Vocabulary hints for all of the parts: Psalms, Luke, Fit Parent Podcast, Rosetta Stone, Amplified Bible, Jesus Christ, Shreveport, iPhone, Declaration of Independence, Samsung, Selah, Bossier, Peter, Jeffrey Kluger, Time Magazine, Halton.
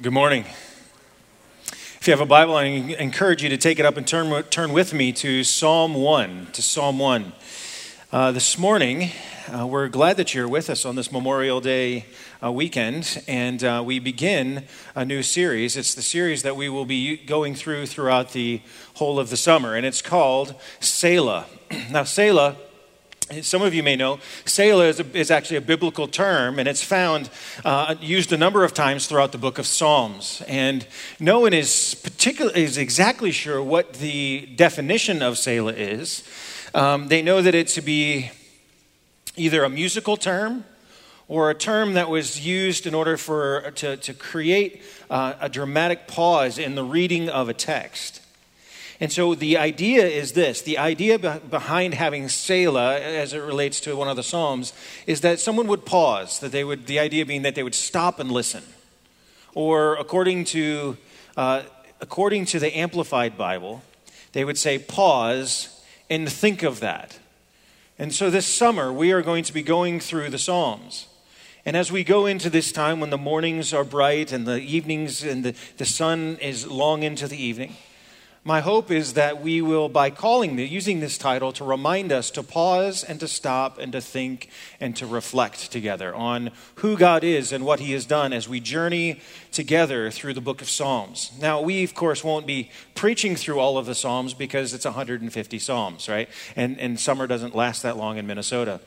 Good morning. If you have a Bible, I encourage you to take it up and turn with me to Psalm 1, to Psalm 1. This morning, we're glad that you're with us on this Memorial Day weekend, and we begin a new series. It's the series that we will be going throughout the whole of the summer, and it's called Selah. Now, Selah, some of you may know, Selah is actually a biblical term, and it's found, used a number of times throughout the book of Psalms. And no one is exactly sure what the definition of Selah is. They know that it to be either a musical term or a term that was used in order to create a dramatic pause in the reading of a text. And so the idea is this. The idea behind having Selah, as it relates to one of the Psalms, is that someone would pause, that they would, the idea being that they would stop and listen. Or according to the Amplified Bible, they would say, pause and think of that. And so this summer, we are going to be going through the Psalms. And as we go into this time when the mornings are bright and the evenings and the sun is long into the evening, my hope is that we will, by using this title, to remind us to pause and to stop and to think and to reflect together on who God is and what he has done as we journey together through the book of Psalms. Now, we, of course, won't be preaching through all of the Psalms because it's 150 Psalms, right? And summer doesn't last that long in Minnesota.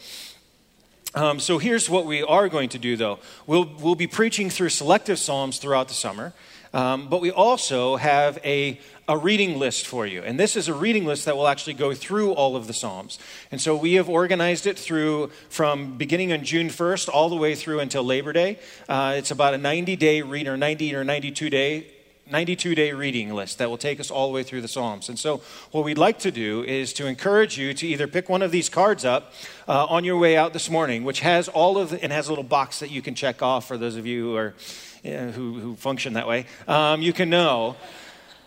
So here's what we are going to do, though. We'll be preaching through selective Psalms throughout the summer, but we also have a reading list for you. And this is a reading list that will actually go through all of the Psalms. And so we have organized it through from beginning on June 1st all the way through until Labor Day. It's about a 90-day read or 90 or 92-day reading list that will take us all the way through the Psalms. And so what we'd like to do is to encourage you to either pick one of these cards up on your way out this morning, which has all of the, and has a little box that you can check off for those of you who function that way. You can know.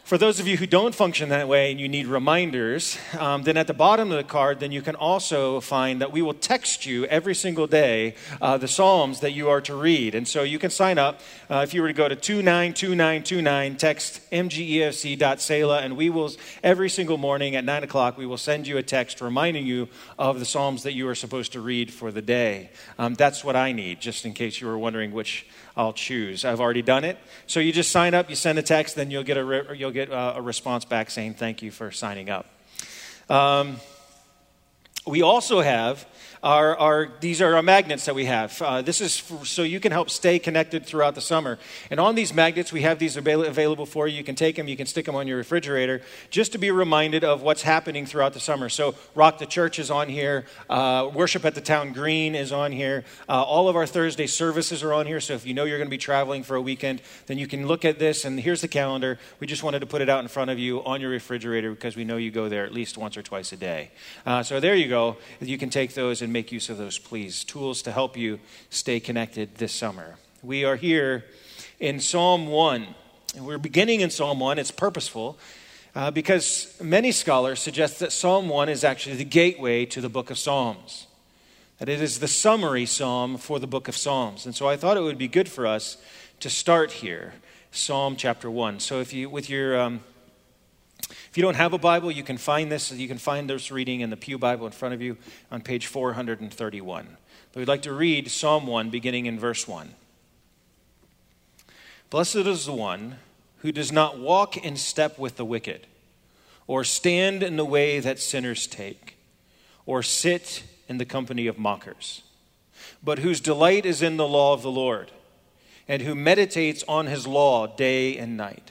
For those of you who don't function that way and you need reminders, then at the bottom of the card, then you can also find that we will text you every single day the Psalms that you are to read. And so you can sign up. If you were to go to 292929, text mgefc.selah, and we will, every single morning at 9 o'clock, we will send you a text reminding you of the Psalms that you are supposed to read for the day. That's what I need, just in case you were wondering which I'll choose. I've already done it. So you just sign up, you send a text, then you'll get a response back saying thank you for signing up. We also have these are our magnets that we have. This is so you can help stay connected throughout the summer. And on these magnets, we have these available for you. You can take them, you can stick them on your refrigerator, just to be reminded of what's happening throughout the summer. So Rock the Church is on here. Worship at the Town Green is on here. All of our Thursday services are on here. So if you know you're going to be traveling for a weekend, then you can look at this. And here's the calendar. We just wanted to put it out in front of you on your refrigerator because we know you go there at least once or twice a day. So there you go. You can take those and make use of those, please. Tools to help you stay connected this summer. We are here in Psalm 1. And we're beginning in Psalm 1. It's purposeful because many scholars suggest that Psalm 1 is actually the gateway to the book of Psalms, that it is the summary psalm for the book of Psalms. And so I thought it would be good for us to start here, Psalm chapter 1. So if you don't have a Bible, you can find this. You can find this reading in the Pew Bible in front of you on page 431. But we'd like to read Psalm 1, beginning in verse 1. Blessed is the one who does not walk in step with the wicked, or stand in the way that sinners take, or sit in the company of mockers, but whose delight is in the law of the Lord, and who meditates on his law day and night.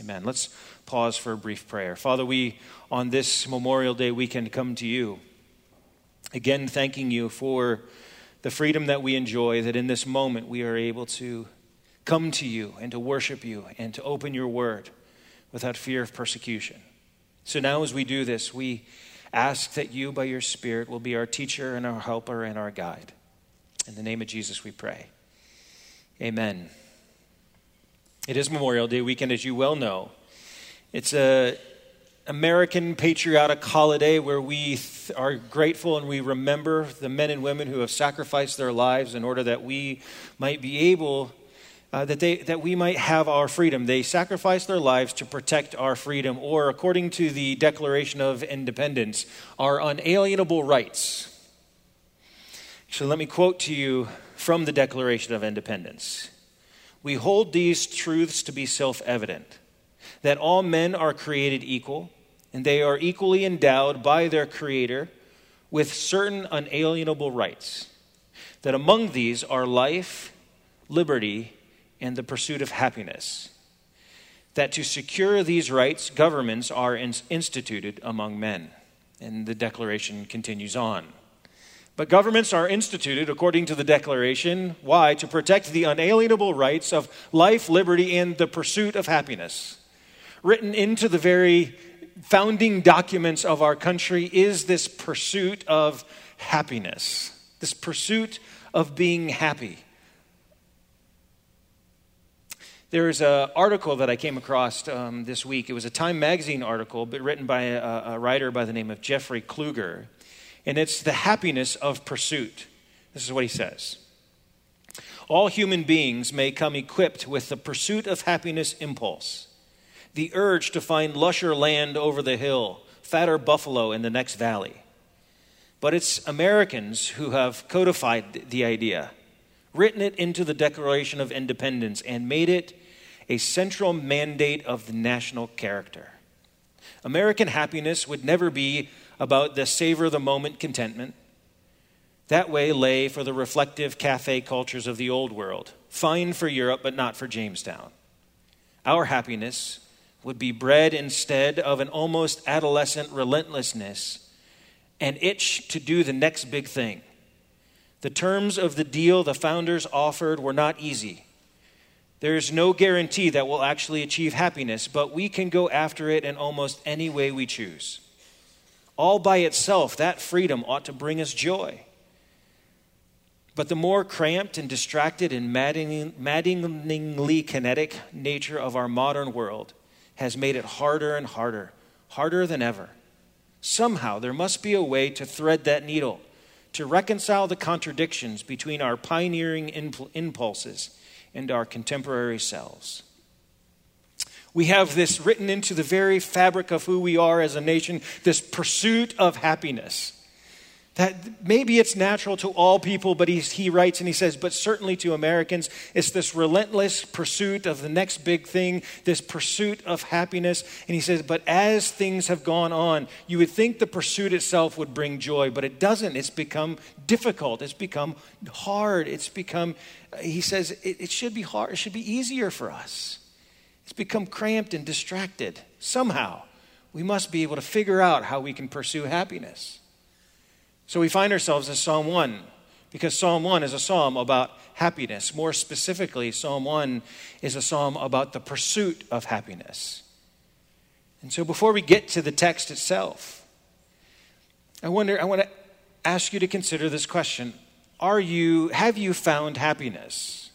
Amen. Let's pause for a brief prayer. Father, we, on this Memorial Day weekend, come to you, again thanking you for the freedom that we enjoy, that in this moment we are able to come to you and to worship you and to open your word without fear of persecution. So now as we do this, we ask that you, by your Spirit, will be our teacher and our helper and our guide. In the name of Jesus we pray. Amen. It is Memorial Day weekend, as you well know. It's an American patriotic holiday where we are grateful and we remember the men and women who have sacrificed their lives in order that we might be able that we might have our freedom. They sacrificed their lives to protect our freedom, or according to the Declaration of Independence, our unalienable rights. So let me quote to you from the Declaration of Independence. We hold these truths to be self-evident, that all men are created equal, and they are equally endowed by their Creator with certain unalienable rights, that among these are life, liberty, and the pursuit of happiness, that to secure these rights, governments are instituted among men. And the Declaration continues on. But governments are instituted, according to the Declaration, why? To protect the unalienable rights of life, liberty, and the pursuit of happiness. Written into the very founding documents of our country is this pursuit of happiness, this pursuit of being happy. There is an article that I came across this week. It was a Time Magazine article, but written by a writer by the name of Jeffrey Kluger. And it's the happiness of pursuit. This is what he says. All human beings may come equipped with the pursuit of happiness impulse, the urge to find lusher land over the hill, fatter buffalo in the next valley. But it's Americans who have codified the idea, written it into the Declaration of Independence, and made it a central mandate of the national character. American happiness would never be about the savor-the-moment contentment. That way lay for the reflective cafe cultures of the old world, fine for Europe but not for Jamestown. Our happiness would be bred instead of an almost adolescent relentlessness, an itch to do the next big thing. The terms of the deal the founders offered were not easy. There is no guarantee that we'll actually achieve happiness, but we can go after it in almost any way we choose. All by itself, that freedom ought to bring us joy. But the more cramped and distracted and maddeningly kinetic nature of our modern world has made it harder and harder, harder than ever. Somehow there must be a way to thread that needle, to reconcile the contradictions between our pioneering impulses and our contemporary selves. We have this written into the very fabric of who we are as a nation, this pursuit of happiness. That maybe it's natural to all people, but he writes and he says, but certainly to Americans, it's this relentless pursuit of the next big thing, this pursuit of happiness. And he says, but as things have gone on, you would think the pursuit itself would bring joy, but it doesn't. It's become difficult. It's become hard. It's become, he says, it should be hard. It should be easier for us. It's become cramped and distracted. Somehow, we must be able to figure out how we can pursue happiness. So we find ourselves in Psalm 1, because Psalm 1 is a psalm about happiness. More specifically, Psalm 1 is a psalm about the pursuit of happiness. And so before we get to the text itself, I want to ask you to consider this question. Have you found happiness?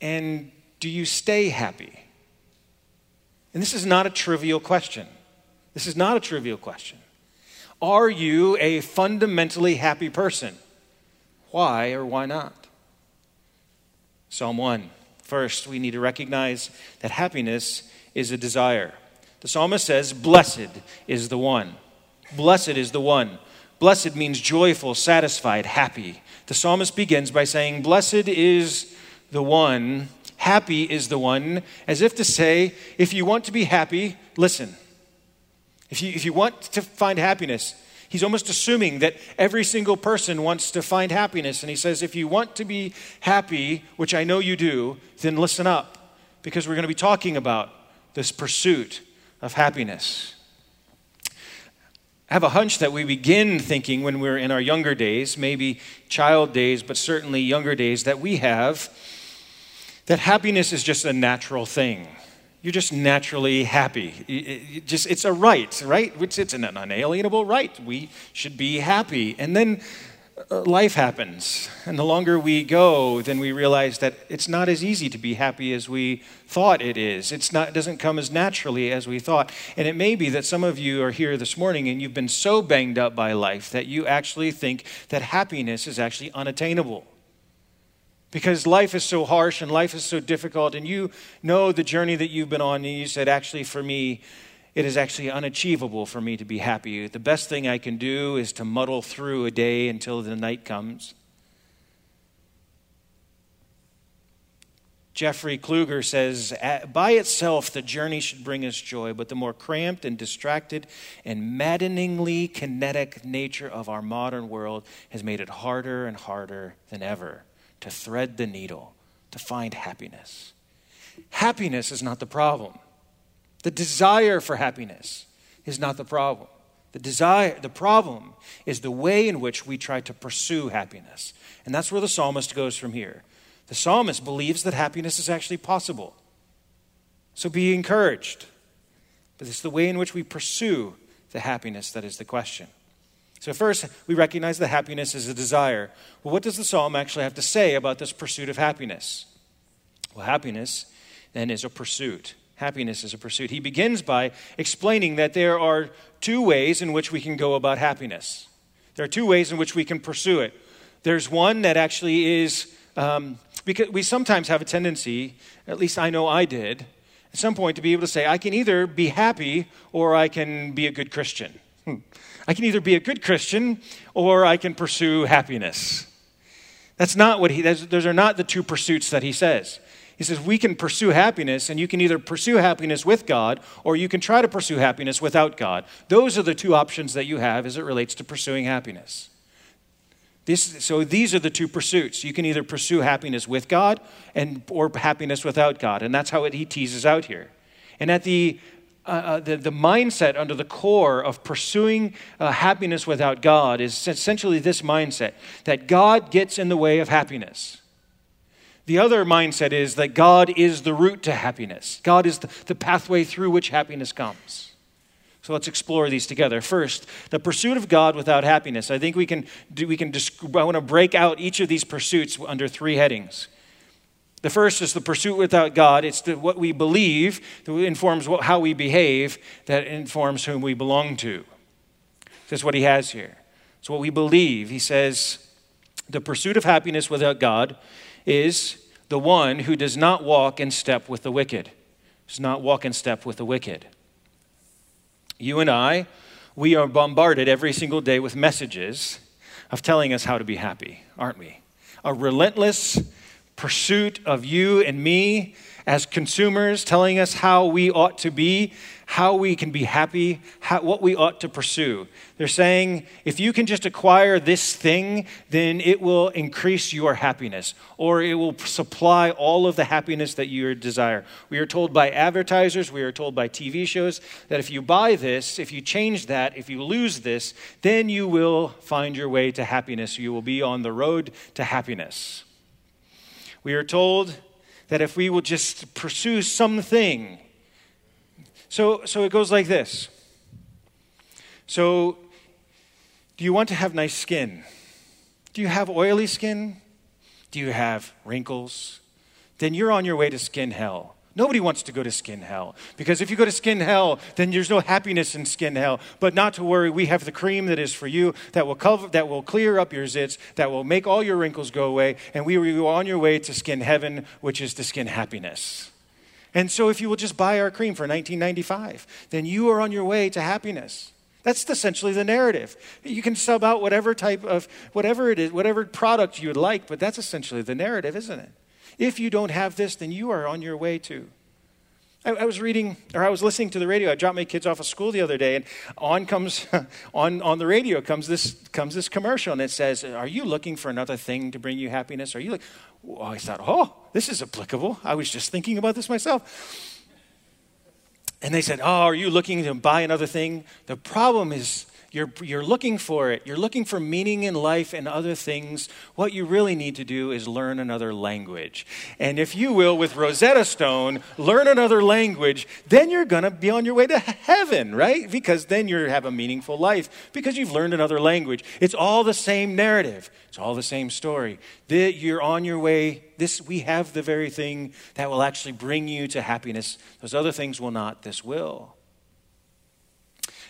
And do you stay happy? And this is not a trivial question. This is not a trivial question. Are you a fundamentally happy person? Why or why not? Psalm 1. First, we need to recognize that happiness is a desire. The psalmist says, blessed is the one. Blessed is the one. Blessed means joyful, satisfied, happy. The psalmist begins by saying, blessed is the one. Happy is the one, as if to say, if you want to be happy, listen. If you want to find happiness, he's almost assuming that every single person wants to find happiness. And he says, if you want to be happy, which I know you do, then listen up, because we're going to be talking about this pursuit of happiness. I have a hunch that we begin thinking when we're in our younger days, maybe child days, but certainly younger days, that we have that happiness is just a natural thing. You're just naturally happy. It's a right, right? It's an unalienable right. We should be happy. And then life happens. And the longer we go, then we realize that it's not as easy to be happy as we thought it is. It doesn't come as naturally as we thought. And it may be that some of you are here this morning and you've been so banged up by life that you actually think that happiness is actually unattainable. Because life is so harsh and life is so difficult, and you know the journey that you've been on, and you said, actually, for me, it is actually unachievable for me to be happy. The best thing I can do is to muddle through a day until the night comes. Jeffrey Kluger says, by itself, the journey should bring us joy, but the more cramped and distracted and maddeningly kinetic nature of our modern world has made it harder and harder than ever to thread the needle, to find happiness. Happiness is not the problem. The desire for happiness is not the problem. The problem is the way in which we try to pursue happiness. And that's where the psalmist goes from here. The psalmist believes that happiness is actually possible. So be encouraged. But it's the way in which we pursue the happiness that is the question. So first, we recognize that happiness is a desire. Well, what does the psalm actually have to say about this pursuit of happiness? Well, happiness, then, is a pursuit. Happiness is a pursuit. He begins by explaining that there are two ways in which we can go about happiness. There are two ways in which we can pursue it. There's one that actually is, because we sometimes have a tendency, at least I know I did, at some point to be able to say, I can either be happy or I can be a good Christian. I can either be a good Christian or I can pursue happiness. That's not what those are not the two pursuits that he says. He says we can pursue happiness, and you can either pursue happiness with God or you can try to pursue happiness without God. Those are the two options that you have as it relates to pursuing happiness. So these are the two pursuits. You can either pursue happiness with God or happiness without God, and that's how he teases out here. And at the mindset under the core of pursuing happiness without God is essentially this mindset, that God gets in the way of happiness. The other mindset is that God is the route to happiness. God is the pathway through which happiness comes. So let's explore these together. First, the pursuit of God without happiness. I think I want to break out each of these pursuits under three headings. The first is the pursuit without God. It's what we believe that informs how we behave, that informs whom we belong to. That's what he has here. It's what we believe. He says, the pursuit of happiness without God is the one who does not walk in step with the wicked. Does not walk in step with the wicked. You and I, we are bombarded every single day with messages of telling us how to be happy, aren't we? A relentless pursuit of you and me as consumers, telling us how we ought to be, how we can be happy, what we ought to pursue. They're saying, if you can just acquire this thing, then it will increase your happiness, or it will supply all of the happiness that you desire. We are told by advertisers, we are told by TV shows, that if you buy this, if you change that, if you lose this, then you will find your way to happiness. You will be on the road to happiness. We are told that if we will just pursue something. So it goes like this. So do you want to have nice skin? Do you have oily skin? Do you have wrinkles? Then you're on your way to skin hell. Nobody wants to go to skin hell, because if you go to skin hell, then there's no happiness in skin hell. But not to worry, we have the cream that is for you, that will clear up your zits, that will make all your wrinkles go away, and we are on your way to skin heaven, which is to skin happiness. And so if you will just buy our cream for $19.95, then you are on your way to happiness. That's essentially the narrative. You can sub out whatever it is, whatever product you would like, but that's essentially the narrative, isn't it? If you don't have this, then you are on your way to. I was listening to the radio. I dropped my kids off at school the other day, and on the radio comes this commercial, and it says, "Are you looking for another thing to bring you happiness? Are you like?" Oh, I thought, "Oh, this is applicable. I was just thinking about this myself." And they said, "Oh, are you looking to buy another thing? The problem is You're looking for it. You're looking for meaning in life and other things. What you really need to do is learn another language. And if you will, with Rosetta Stone, learn another language, then you're going to be on your way to heaven, right? Because then you have a meaningful life because you've learned another language. It's all the same narrative. It's all the same story. You're on your way. We have the very thing that will actually bring you to happiness. Those other things will not. This will.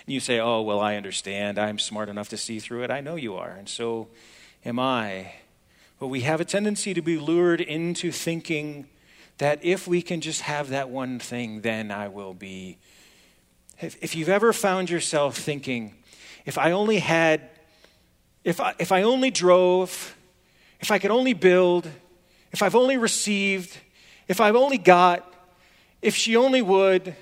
You say, oh, well, I understand. I'm smart enough to see through it. I know you are, and so am I. But we have a tendency to be lured into thinking that if we can just have that one thing, then I will be. If you've ever found yourself thinking, if I only drove, if I could only build, if I've only received, if I've only got, if she only would,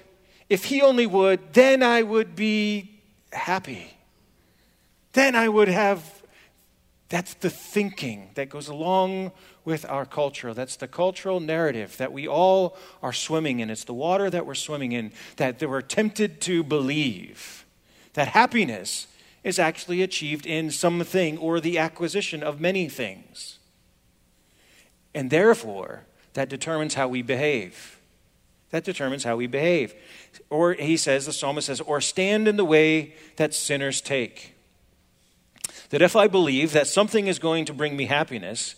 if he only would, then I would be happy. Then I would have, that's the thinking that goes along with our culture. That's the cultural narrative that we all are swimming in. It's the water that we're swimming in, that we're tempted to believe that happiness is actually achieved in something or the acquisition of many things. And therefore, that determines how we behave. That determines how we behave. Or he says, the psalmist says, or stand in the way that sinners take. That if I believe that something is going to bring me happiness,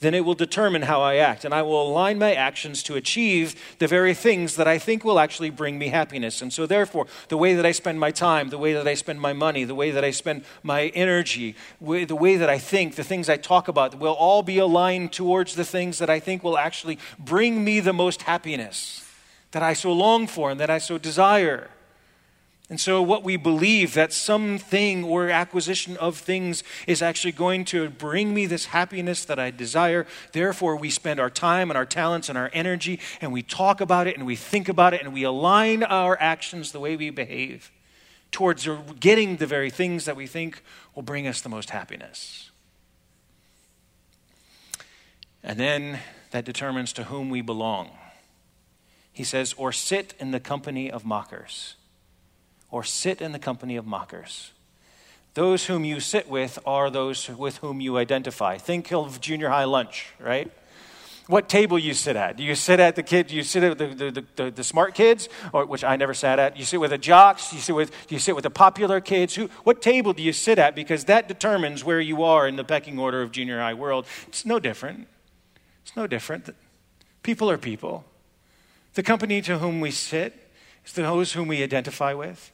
then it will determine how I act. And I will align my actions to achieve the very things that I think will actually bring me happiness. And so therefore, the way that I spend my time, the way that I spend my money, the way that I spend my energy, the way that I think, the things I talk about, will all be aligned towards the things that I think will actually bring me the most happiness that I so long for and that I so desire. And so what we believe that something or acquisition of things is actually going to bring me this happiness that I desire. Therefore, we spend our time and our talents and our energy, and we talk about it and we think about it, and we align our actions, the way we behave, towards getting the very things that we think will bring us the most happiness. And then that determines to whom we belong. He says, or sit in the company of mockers. Or sit in the company of mockers. Those whom you sit with are those with whom you identify. Think of junior high lunch, right? What table you sit at? Do you sit at the kid? Do you sit at the smart kids, which I never sat at? You sit with the jocks. Do you sit with the popular kids? What table do you sit at? Because that determines where you are in the pecking order of junior high world. It's no different. People are people. The company to whom we sit is those whom we identify with.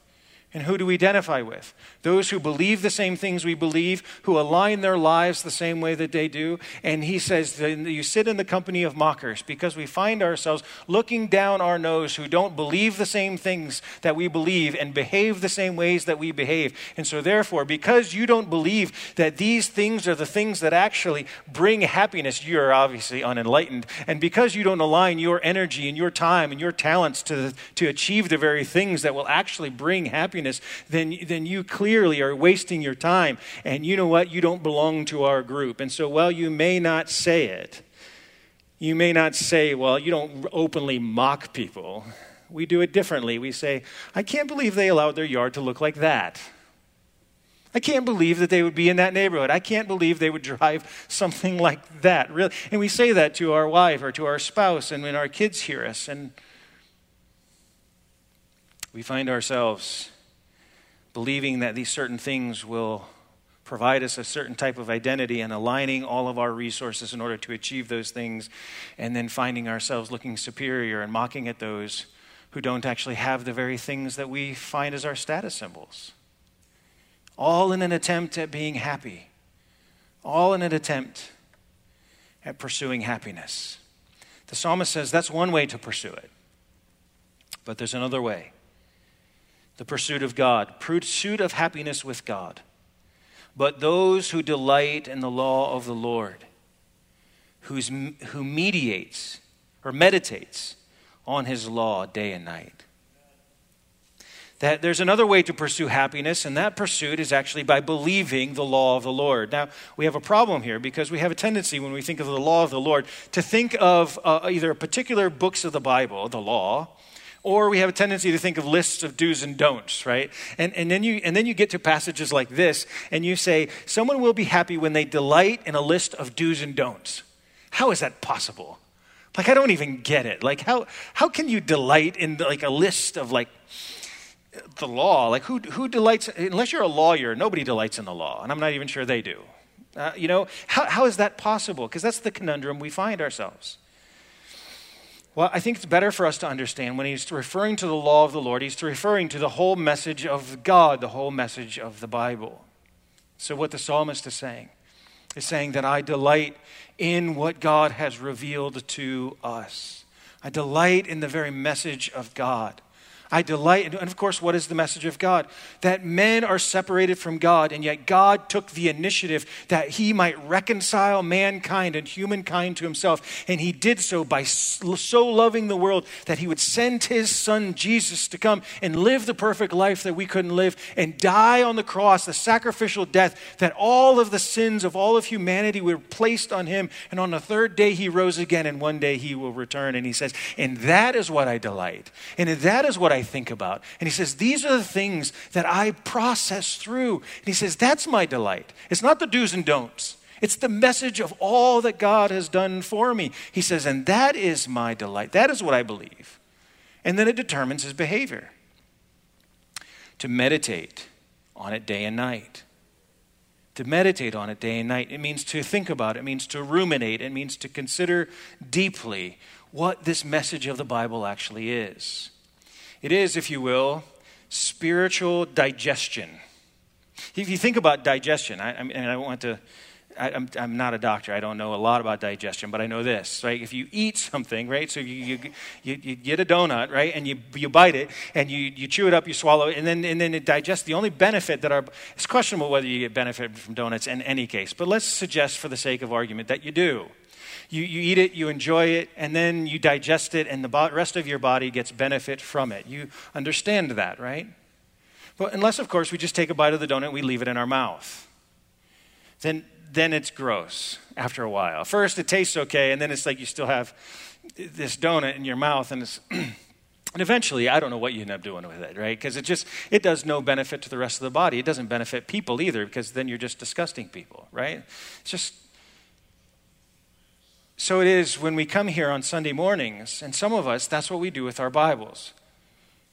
And who do we identify with? Those who believe the same things we believe, who align their lives the same way that they do. And he says that you sit in the company of mockers, because we find ourselves looking down our nose, who don't believe the same things that we believe and behave the same ways that we behave. And so therefore, because you don't believe that these things are the things that actually bring happiness, you are obviously unenlightened. And because you don't align your energy and your time and your talents to achieve the very things that will actually bring happiness, then you clearly are wasting your time. And you know what? You don't belong to our group. And so while you may not say it, you may not say, well, you don't openly mock people. We do it differently. We say, I can't believe they allowed their yard to look like that. I can't believe that they would be in that neighborhood. I can't believe they would drive something like that. Really? And we say that to our wife or to our spouse, and when our kids hear us. And we find ourselves believing that these certain things will provide us a certain type of identity, and aligning all of our resources in order to achieve those things, and then finding ourselves looking superior and mocking at those who don't actually have the very things that we find as our status symbols. All in an attempt at being happy. All in an attempt at pursuing happiness. The psalmist says that's one way to pursue it. But there's another way. The pursuit of God, pursuit of happiness with God. But those who delight in the law of the Lord, who mediates or meditates on his law day and night. That there's another way to pursue happiness, and that pursuit is actually by believing the law of the Lord. Now, we have a problem here, because we have a tendency when we think of the law of the Lord to think of either particular books of the Bible, the law, Or we have a tendency to think of lists of do's and don'ts, right? And then you get to passages like this, and you say, someone will be happy when they delight in a list of do's and don'ts. How is that possible? Like, I don't even get it. Like, how can you delight in, like, a list of, like, the law? Like, who delights? Unless you're a lawyer, nobody delights in the law, and I'm not even sure they do. You know, how is that possible? Because that's the conundrum we find ourselves. Well, I think it's better for us to understand when he's referring to the law of the Lord, he's referring to the whole message of God, the whole message of the Bible. So what the psalmist is saying that I delight in what God has revealed to us. I delight in the very message of God. I delight, and of course, what is the message of God? That men are separated from God, and yet God took the initiative that he might reconcile mankind and humankind to himself, and he did so by so loving the world that he would send his son Jesus to come and live the perfect life that we couldn't live and die on the cross, the sacrificial death, that all of the sins of all of humanity were placed on him, and on the third day he rose again, and one day he will return. And he says, and that is what I delight, and that is what I think about. And he says, these are the things that I process through. And he says, that's my delight. It's not the do's and don'ts. It's the message of all that God has done for me. He says, and that is my delight. That is what I believe. And then it determines his behavior. To meditate on it day and night. To meditate on it day and night. It means to think about it. It means to ruminate. It means to consider deeply what this message of the Bible actually is. It is, if you will, spiritual digestion. If you think about digestion, I'm not a doctor. I don't know a lot about digestion, but I know this, right? If you eat something, right? So you get a donut, right? And you bite it, and you chew it up, you swallow it, and then it digests. The only benefit it's questionable whether you get benefit from donuts in any case, but let's suggest for the sake of argument that you do. You eat it, you enjoy it, and then you digest it, and the rest of your body gets benefit from it. You understand that, right? But unless, of course, we just take a bite of the donut and we leave it in our mouth. Then it's gross after a while. First, it tastes okay, and then it's like you still have this donut in your mouth, and it's... And eventually, I don't know what you end up doing with it, right? Because it does no benefit to the rest of the body. It doesn't benefit people either, because then you're just disgusting people, right? It's just... So it is when we come here on Sunday mornings, and some of us, that's what we do with our Bibles.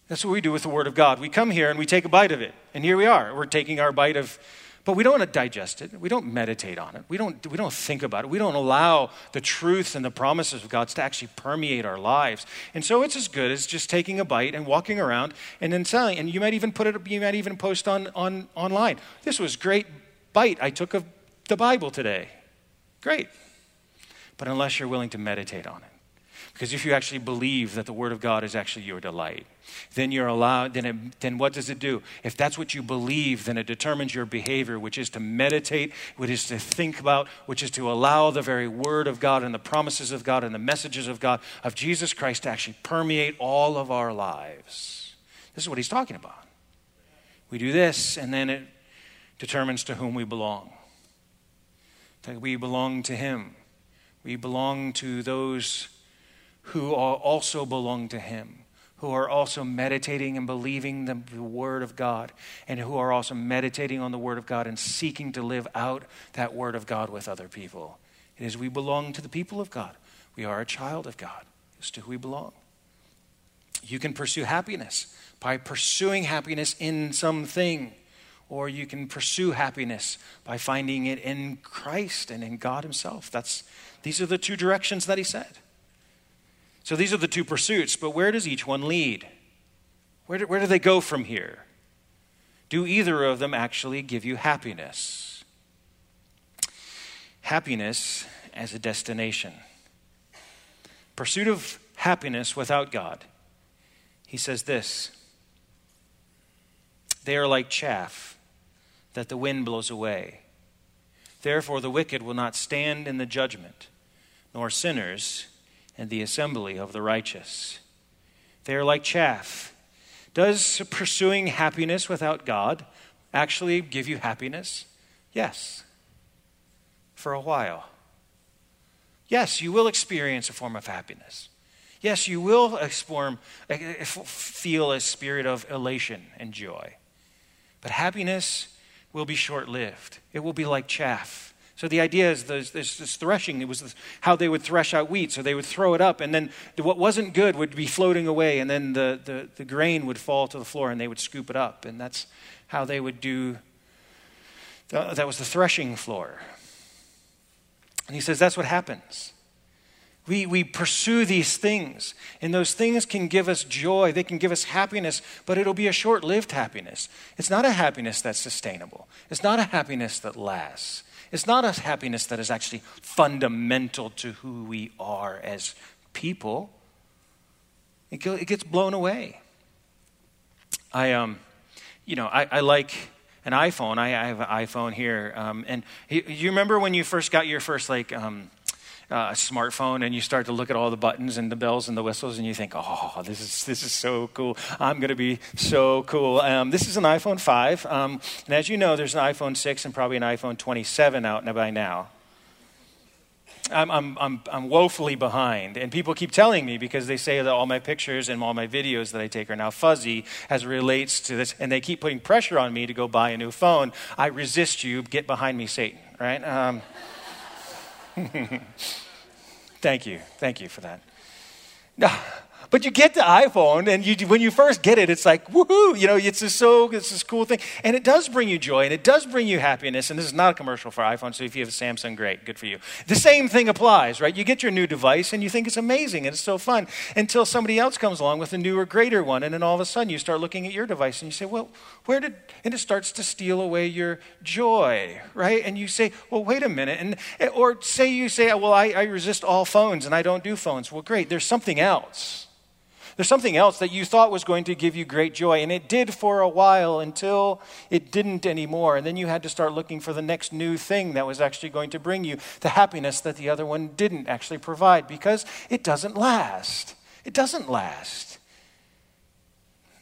That's what we do with the Word of God. We come here and we take a bite of it, and here we are. We're taking our bite of, but we don't want to digest it. We don't meditate on it. We don't think about it. We don't allow the truth and the promises of God to actually permeate our lives. And so it's as good as just taking a bite and walking around and then selling. And you might even put it. You might even post on online. This was great bite I took of the Bible today. Great. But unless you're willing to meditate on it. Because if you actually believe that the Word of God is actually your delight, then you're allowed, then what does it do? If that's what you believe, then it determines your behavior, which is to meditate, which is to think about, which is to allow the very Word of God and the promises of God and the messages of God, of Jesus Christ, to actually permeate all of our lives. This is what he's talking about. We do this, and then it determines to whom we belong. That we belong to him. We belong to those who also belong to him, who are also meditating and believing the Word of God, and who are also meditating on the Word of God and seeking to live out that Word of God with other people. It is we belong to the people of God. We are a child of God. It's to who we belong. You can pursue happiness by pursuing happiness in something, or you can pursue happiness by finding it in Christ and in God himself. These are the two directions that he said. So these are the two pursuits, but where does each one lead? Where do they go from here? Do either of them actually give you happiness? Happiness as a destination. Pursuit of happiness without God. He says this, they are like chaff that the wind blows away. Therefore, the wicked will not stand in the judgment, nor sinners in the assembly of the righteous. They are like chaff. Does pursuing happiness without God actually give you happiness? Yes, for a while. Yes, you will experience a form of happiness. Yes, you will feel a spirit of elation and joy. But happiness will be short-lived. It will be like chaff. So the idea is this threshing. It was how they would thresh out wheat. So they would throw it up, and then what wasn't good would be floating away, and then the grain would fall to the floor, and they would scoop it up. And that's how they would do. That was the threshing floor. And he says that's what happens. We pursue these things, and those things can give us joy. They can give us happiness, but it'll be a short-lived happiness. It's not a happiness that's sustainable. It's not a happiness that lasts. It's not a happiness that is actually fundamental to who we are as people. It gets blown away. I like an iPhone. I have an iPhone here, and you remember when you first got your first a smartphone, and you start to look at all the buttons and the bells and the whistles, and you think, oh, this is so cool. I'm going to be so cool. This is an iPhone 5. And as you know, there's an iPhone 6 and probably an iPhone 27 out by now. I'm woefully behind, and people keep telling me, because they say that all my pictures and all my videos that I take are now fuzzy as it relates to this, and they keep putting pressure on me to go buy a new phone. I resist you. Get behind me, Satan, right? Thank you for that. But you get the iPhone, and when you first get it, it's like, woohoo, it's this cool thing. And it does bring you joy, and it does bring you happiness, and this is not a commercial for iPhone, so if you have a Samsung, great, good for you. The same thing applies, right? You get your new device, and you think it's amazing, and it's so fun, until somebody else comes along with a newer, greater one, and then all of a sudden, you start looking at your device, and you say, and it starts to steal away your joy, right? And you say, well, wait a minute, I resist all phones, and I don't do phones. Well, great, there's something else. There's something else that you thought was going to give you great joy, and it did for a while until it didn't anymore, and then you had to start looking for the next new thing that was actually going to bring you the happiness that the other one didn't actually provide, because it doesn't last. It doesn't last.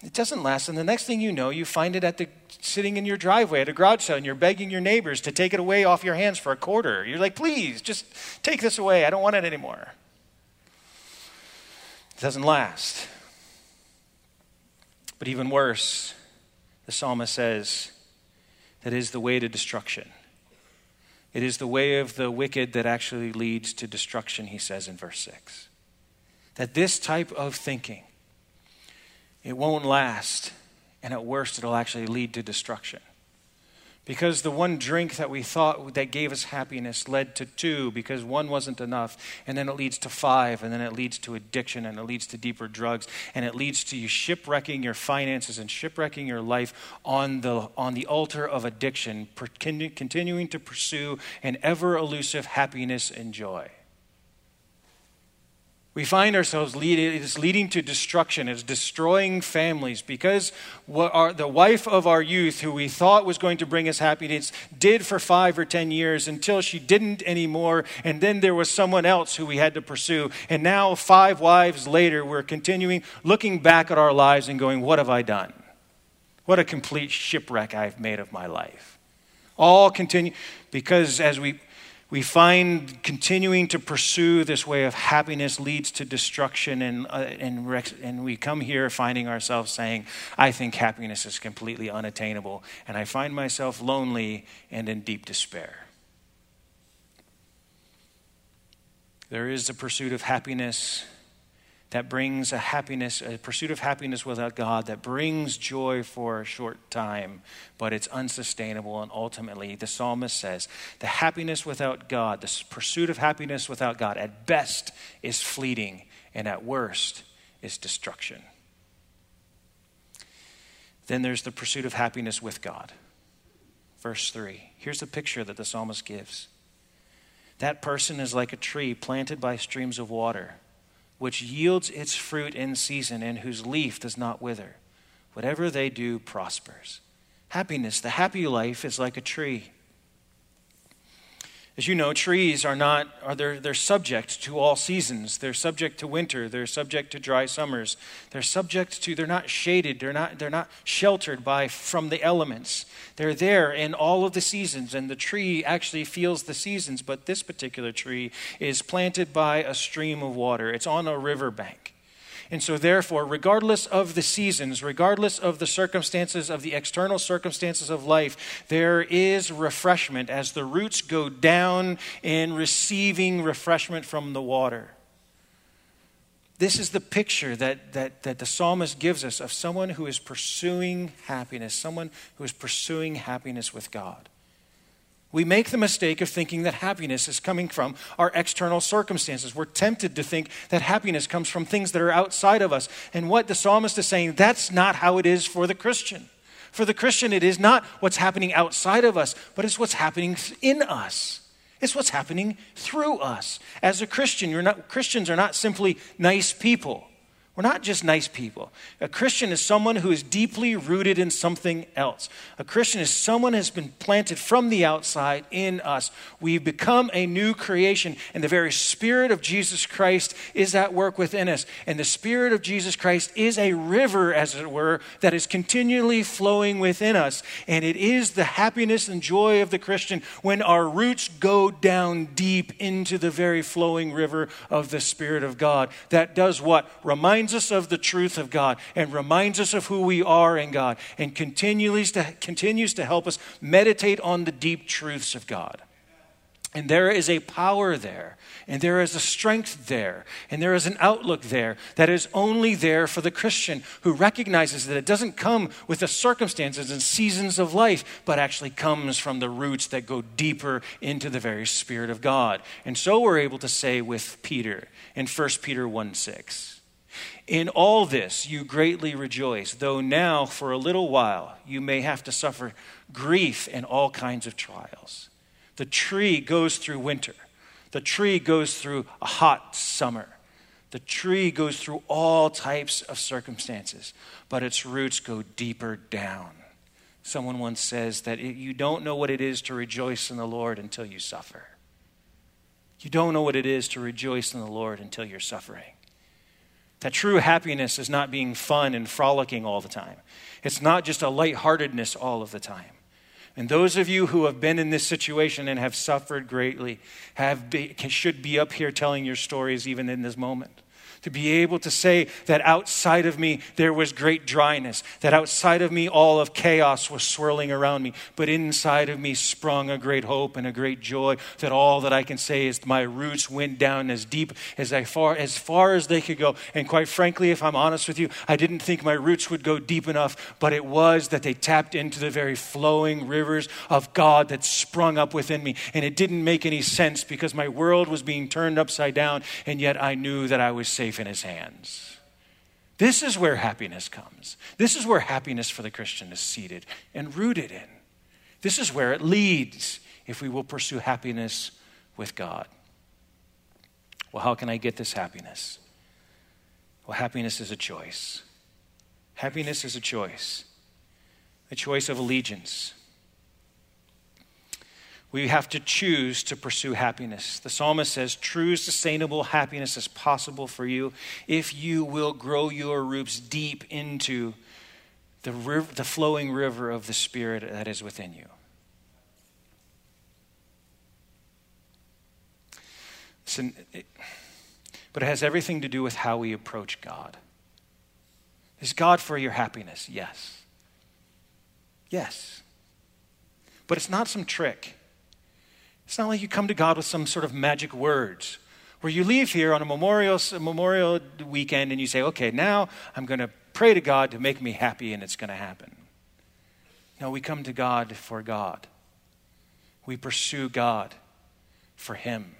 It doesn't last, and the next thing you know, you find it sitting in your driveway at a garage sale, and you're begging your neighbors to take it away off your hands for $0.25. You're like, please, just take this away. I don't want it anymore. It doesn't last. But even worse, the psalmist says that is the way to destruction. It is the way of the wicked that actually leads to destruction, he says in verse 6. That this type of thinking, it won't last, and at worst, it'll actually lead to destruction. Because the one drink that we thought that gave us happiness led to 2, because 1 wasn't enough, and then it leads to 5, and then it leads to addiction, and it leads to deeper drugs, and it leads to you shipwrecking your finances and shipwrecking your life on the altar of addiction, continuing to pursue an ever-elusive happiness and joy. We find ourselves leading to destruction. It's destroying families, because the wife of our youth, who we thought was going to bring us happiness, did for 5 or 10 years until she didn't anymore, and then there was someone else who we had to pursue. And now 5 wives later, we're continuing looking back at our lives and going, what have I done? What a complete shipwreck I've made of my life. All continue, because as we find continuing to pursue this way of happiness leads to destruction, and we come here finding ourselves saying, I think happiness is completely unattainable, and I find myself lonely and in deep despair. There is a pursuit of happiness that brings a pursuit of happiness without God that brings joy for a short time, but it's unsustainable, and ultimately, the psalmist says, the pursuit of happiness without God, at best is fleeting, and at worst is destruction. Then there's the pursuit of happiness with God. Verse 3. Here's the picture that the psalmist gives. That person is like a tree planted by streams of water, which yields its fruit in season and whose leaf does not wither. Whatever they do prospers. Happiness, the happy life, is like a tree. As you know, trees they're subject to all seasons. They're subject to winter. They're subject to dry summers. They're not shaded. They're not sheltered from the elements. They're there in all of the seasons, and the tree actually feels the seasons, but this particular tree is planted by a stream of water. It's on a riverbank. And so therefore, regardless of the seasons, regardless of the circumstances, of the external circumstances of life, there is refreshment as the roots go down in receiving refreshment from the water. This is the picture that the psalmist gives us of someone who is pursuing happiness, with God. We make the mistake of thinking that happiness is coming from our external circumstances. We're tempted to think that happiness comes from things that are outside of us. And what the psalmist is saying, that's not how it is for the Christian. For the Christian, it is not what's happening outside of us, but it's what's happening in us. It's what's happening through us. As a Christian, Christians are not simply nice people. We're not just nice people. A Christian is someone who is deeply rooted in something else. A Christian is someone who has been planted from the outside in us. We become a new creation, and the very Spirit of Jesus Christ is at work within us. And the Spirit of Jesus Christ is a river, as it were, that is continually flowing within us. And it is the happiness and joy of the Christian when our roots go down deep into the very flowing river of the Spirit of God. That does what? Reminds us of the truth of God and reminds us of who we are in God and continues to help us meditate on the deep truths of God. And there is a power there, and there is a strength there, and there is an outlook there that is only there for the Christian who recognizes that it doesn't come with the circumstances and seasons of life, but actually comes from the roots that go deeper into the very Spirit of God. And so we're able to say with Peter in 1 Peter 1:6, "In all this you greatly rejoice, though now for a little while you may have to suffer grief and all kinds of trials." The tree goes through winter. The tree goes through a hot summer. The tree goes through all types of circumstances, but its roots go deeper down. Someone once says that you don't know what it is to rejoice in the Lord until you suffer. You don't know what it is to rejoice in the Lord until you're suffering. That true happiness is not being fun and frolicking all the time. It's not just a lightheartedness all of the time. And those of you who have been in this situation and have suffered greatly should be up here telling your stories even in this moment. To be able to say that outside of me there was great dryness, that outside of me all of chaos was swirling around me, but inside of me sprung a great hope and a great joy, that all that I can say is my roots went down as deep as far as they could go. And quite frankly, if I'm honest with you, I didn't think my roots would go deep enough, but it was that they tapped into the very flowing rivers of God that sprung up within me. And it didn't make any sense because my world was being turned upside down, and yet I knew that I was saved in his hands. This is where happiness comes. This is where happiness for the Christian is seated and rooted in. This is where it leads if we will pursue happiness with God. Well, how can I get this happiness? Well, happiness is a choice. Happiness is a choice. A choice of allegiance. We have to choose to pursue happiness. The psalmist says, true sustainable happiness is possible for you if you will grow your roots deep into the flowing river of the Spirit that is within you. Listen, but it has everything to do with how we approach God. Is God for your happiness? Yes. Yes. But it's not some trick. It's not like you come to God with some sort of magic words where you leave here on a memorial weekend and you say, okay, now I'm going to pray to God to make me happy and it's going to happen. No, we come to God for God. We pursue God for him.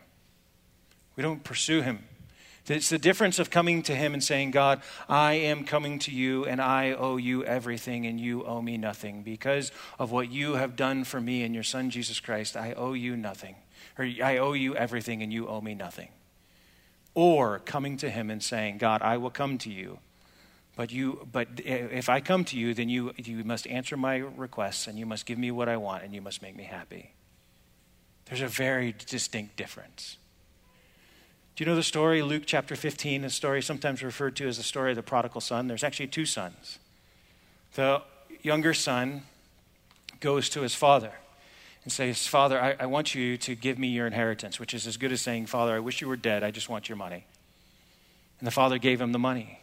We don't pursue him. It's the difference of coming to him and saying, God, I am coming to you and I owe you everything and you owe me nothing. Because of what you have done for me and your son, Jesus Christ, I owe you nothing. Or I owe you everything and you owe me nothing. Or coming to him and saying, God, I will come to you. But if I come to you, then you must answer my requests and you must give me what I want and you must make me happy. There's a very distinct difference. Do you know the story, Luke chapter 15, a story sometimes referred to as the story of the prodigal son? There's actually two sons. The younger son goes to his father and says, Father, I want you to give me your inheritance, which is as good as saying, Father, I wish you were dead. I just want your money. And the father gave him the money.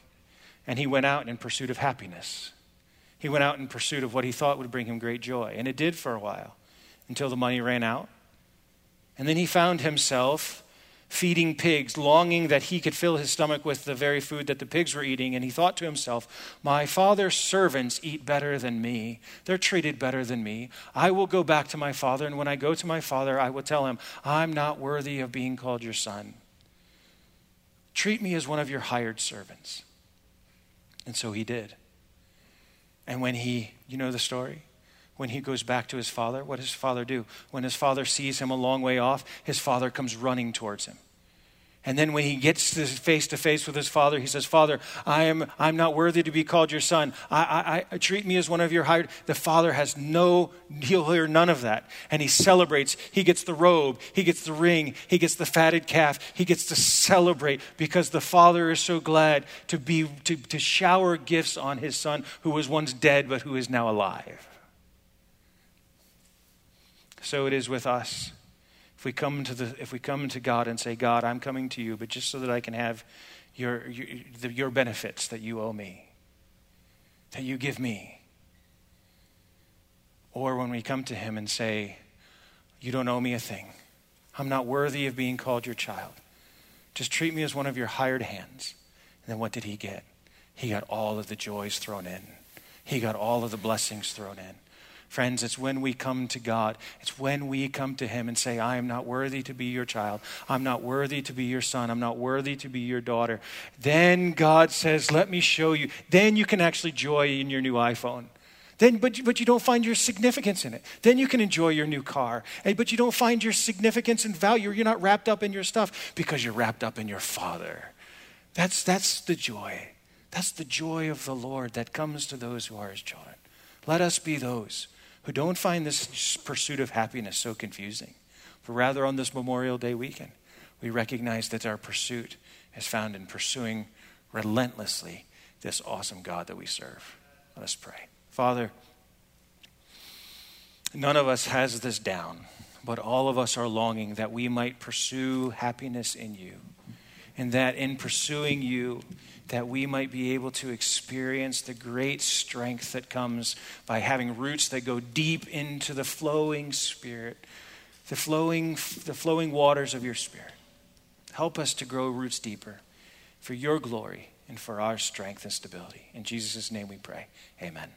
And he went out in pursuit of happiness. He went out in pursuit of what he thought would bring him great joy. And it did for a while until the money ran out. And then he found himself feeding pigs, longing that he could fill his stomach with the very food that the pigs were eating. And he thought to himself, my father's servants eat better than me. They're treated better than me. I will go back to my father. And when I go to my father, I will tell him, I'm not worthy of being called your son. Treat me as one of your hired servants. And so he did. And when he, you know the story? When he goes back to his father, what does his father do? When his father sees him a long way off, his father comes running towards him. And then when he gets to face with his father, he says, Father, I'm not worthy to be called your son. I treat me as one of your hired. The father has no, he'll hear none of that. And he celebrates. He gets the robe. He gets the ring. He gets the fatted calf. He gets to celebrate because the father is so glad to shower gifts on his son who was once dead but who is now alive. So it is with us. If we come to God and say, God, I'm coming to you, but just so that I can have your benefits that you owe me, that you give me. Or when we come to him and say, you don't owe me a thing. I'm not worthy of being called your child. Just treat me as one of your hired hands. And then what did he get? He got all of the joys thrown in. He got all of the blessings thrown in. Friends, it's when we come to God. It's when we come to him and say, I am not worthy to be your child. I'm not worthy to be your son. I'm not worthy to be your daughter. Then God says, let me show you. Then you can actually joy in your new iPhone. Then, but you don't find your significance in it. Then you can enjoy your new car. But you don't find your significance and value. You're not wrapped up in your stuff because you're wrapped up in your Father. That's the joy. That's the joy of the Lord that comes to those who are his children. Let us be those who don't find this pursuit of happiness so confusing, but rather on this Memorial Day weekend, we recognize that our pursuit is found in pursuing relentlessly this awesome God that we serve. Let us pray. Father, none of us has this down, but all of us are longing that we might pursue happiness in you, and that in pursuing you, that we might be able to experience the great strength that comes by having roots that go deep into the flowing Spirit, the flowing waters of your Spirit. Help us to grow roots deeper for your glory and for our strength and stability. In Jesus' name we pray, amen.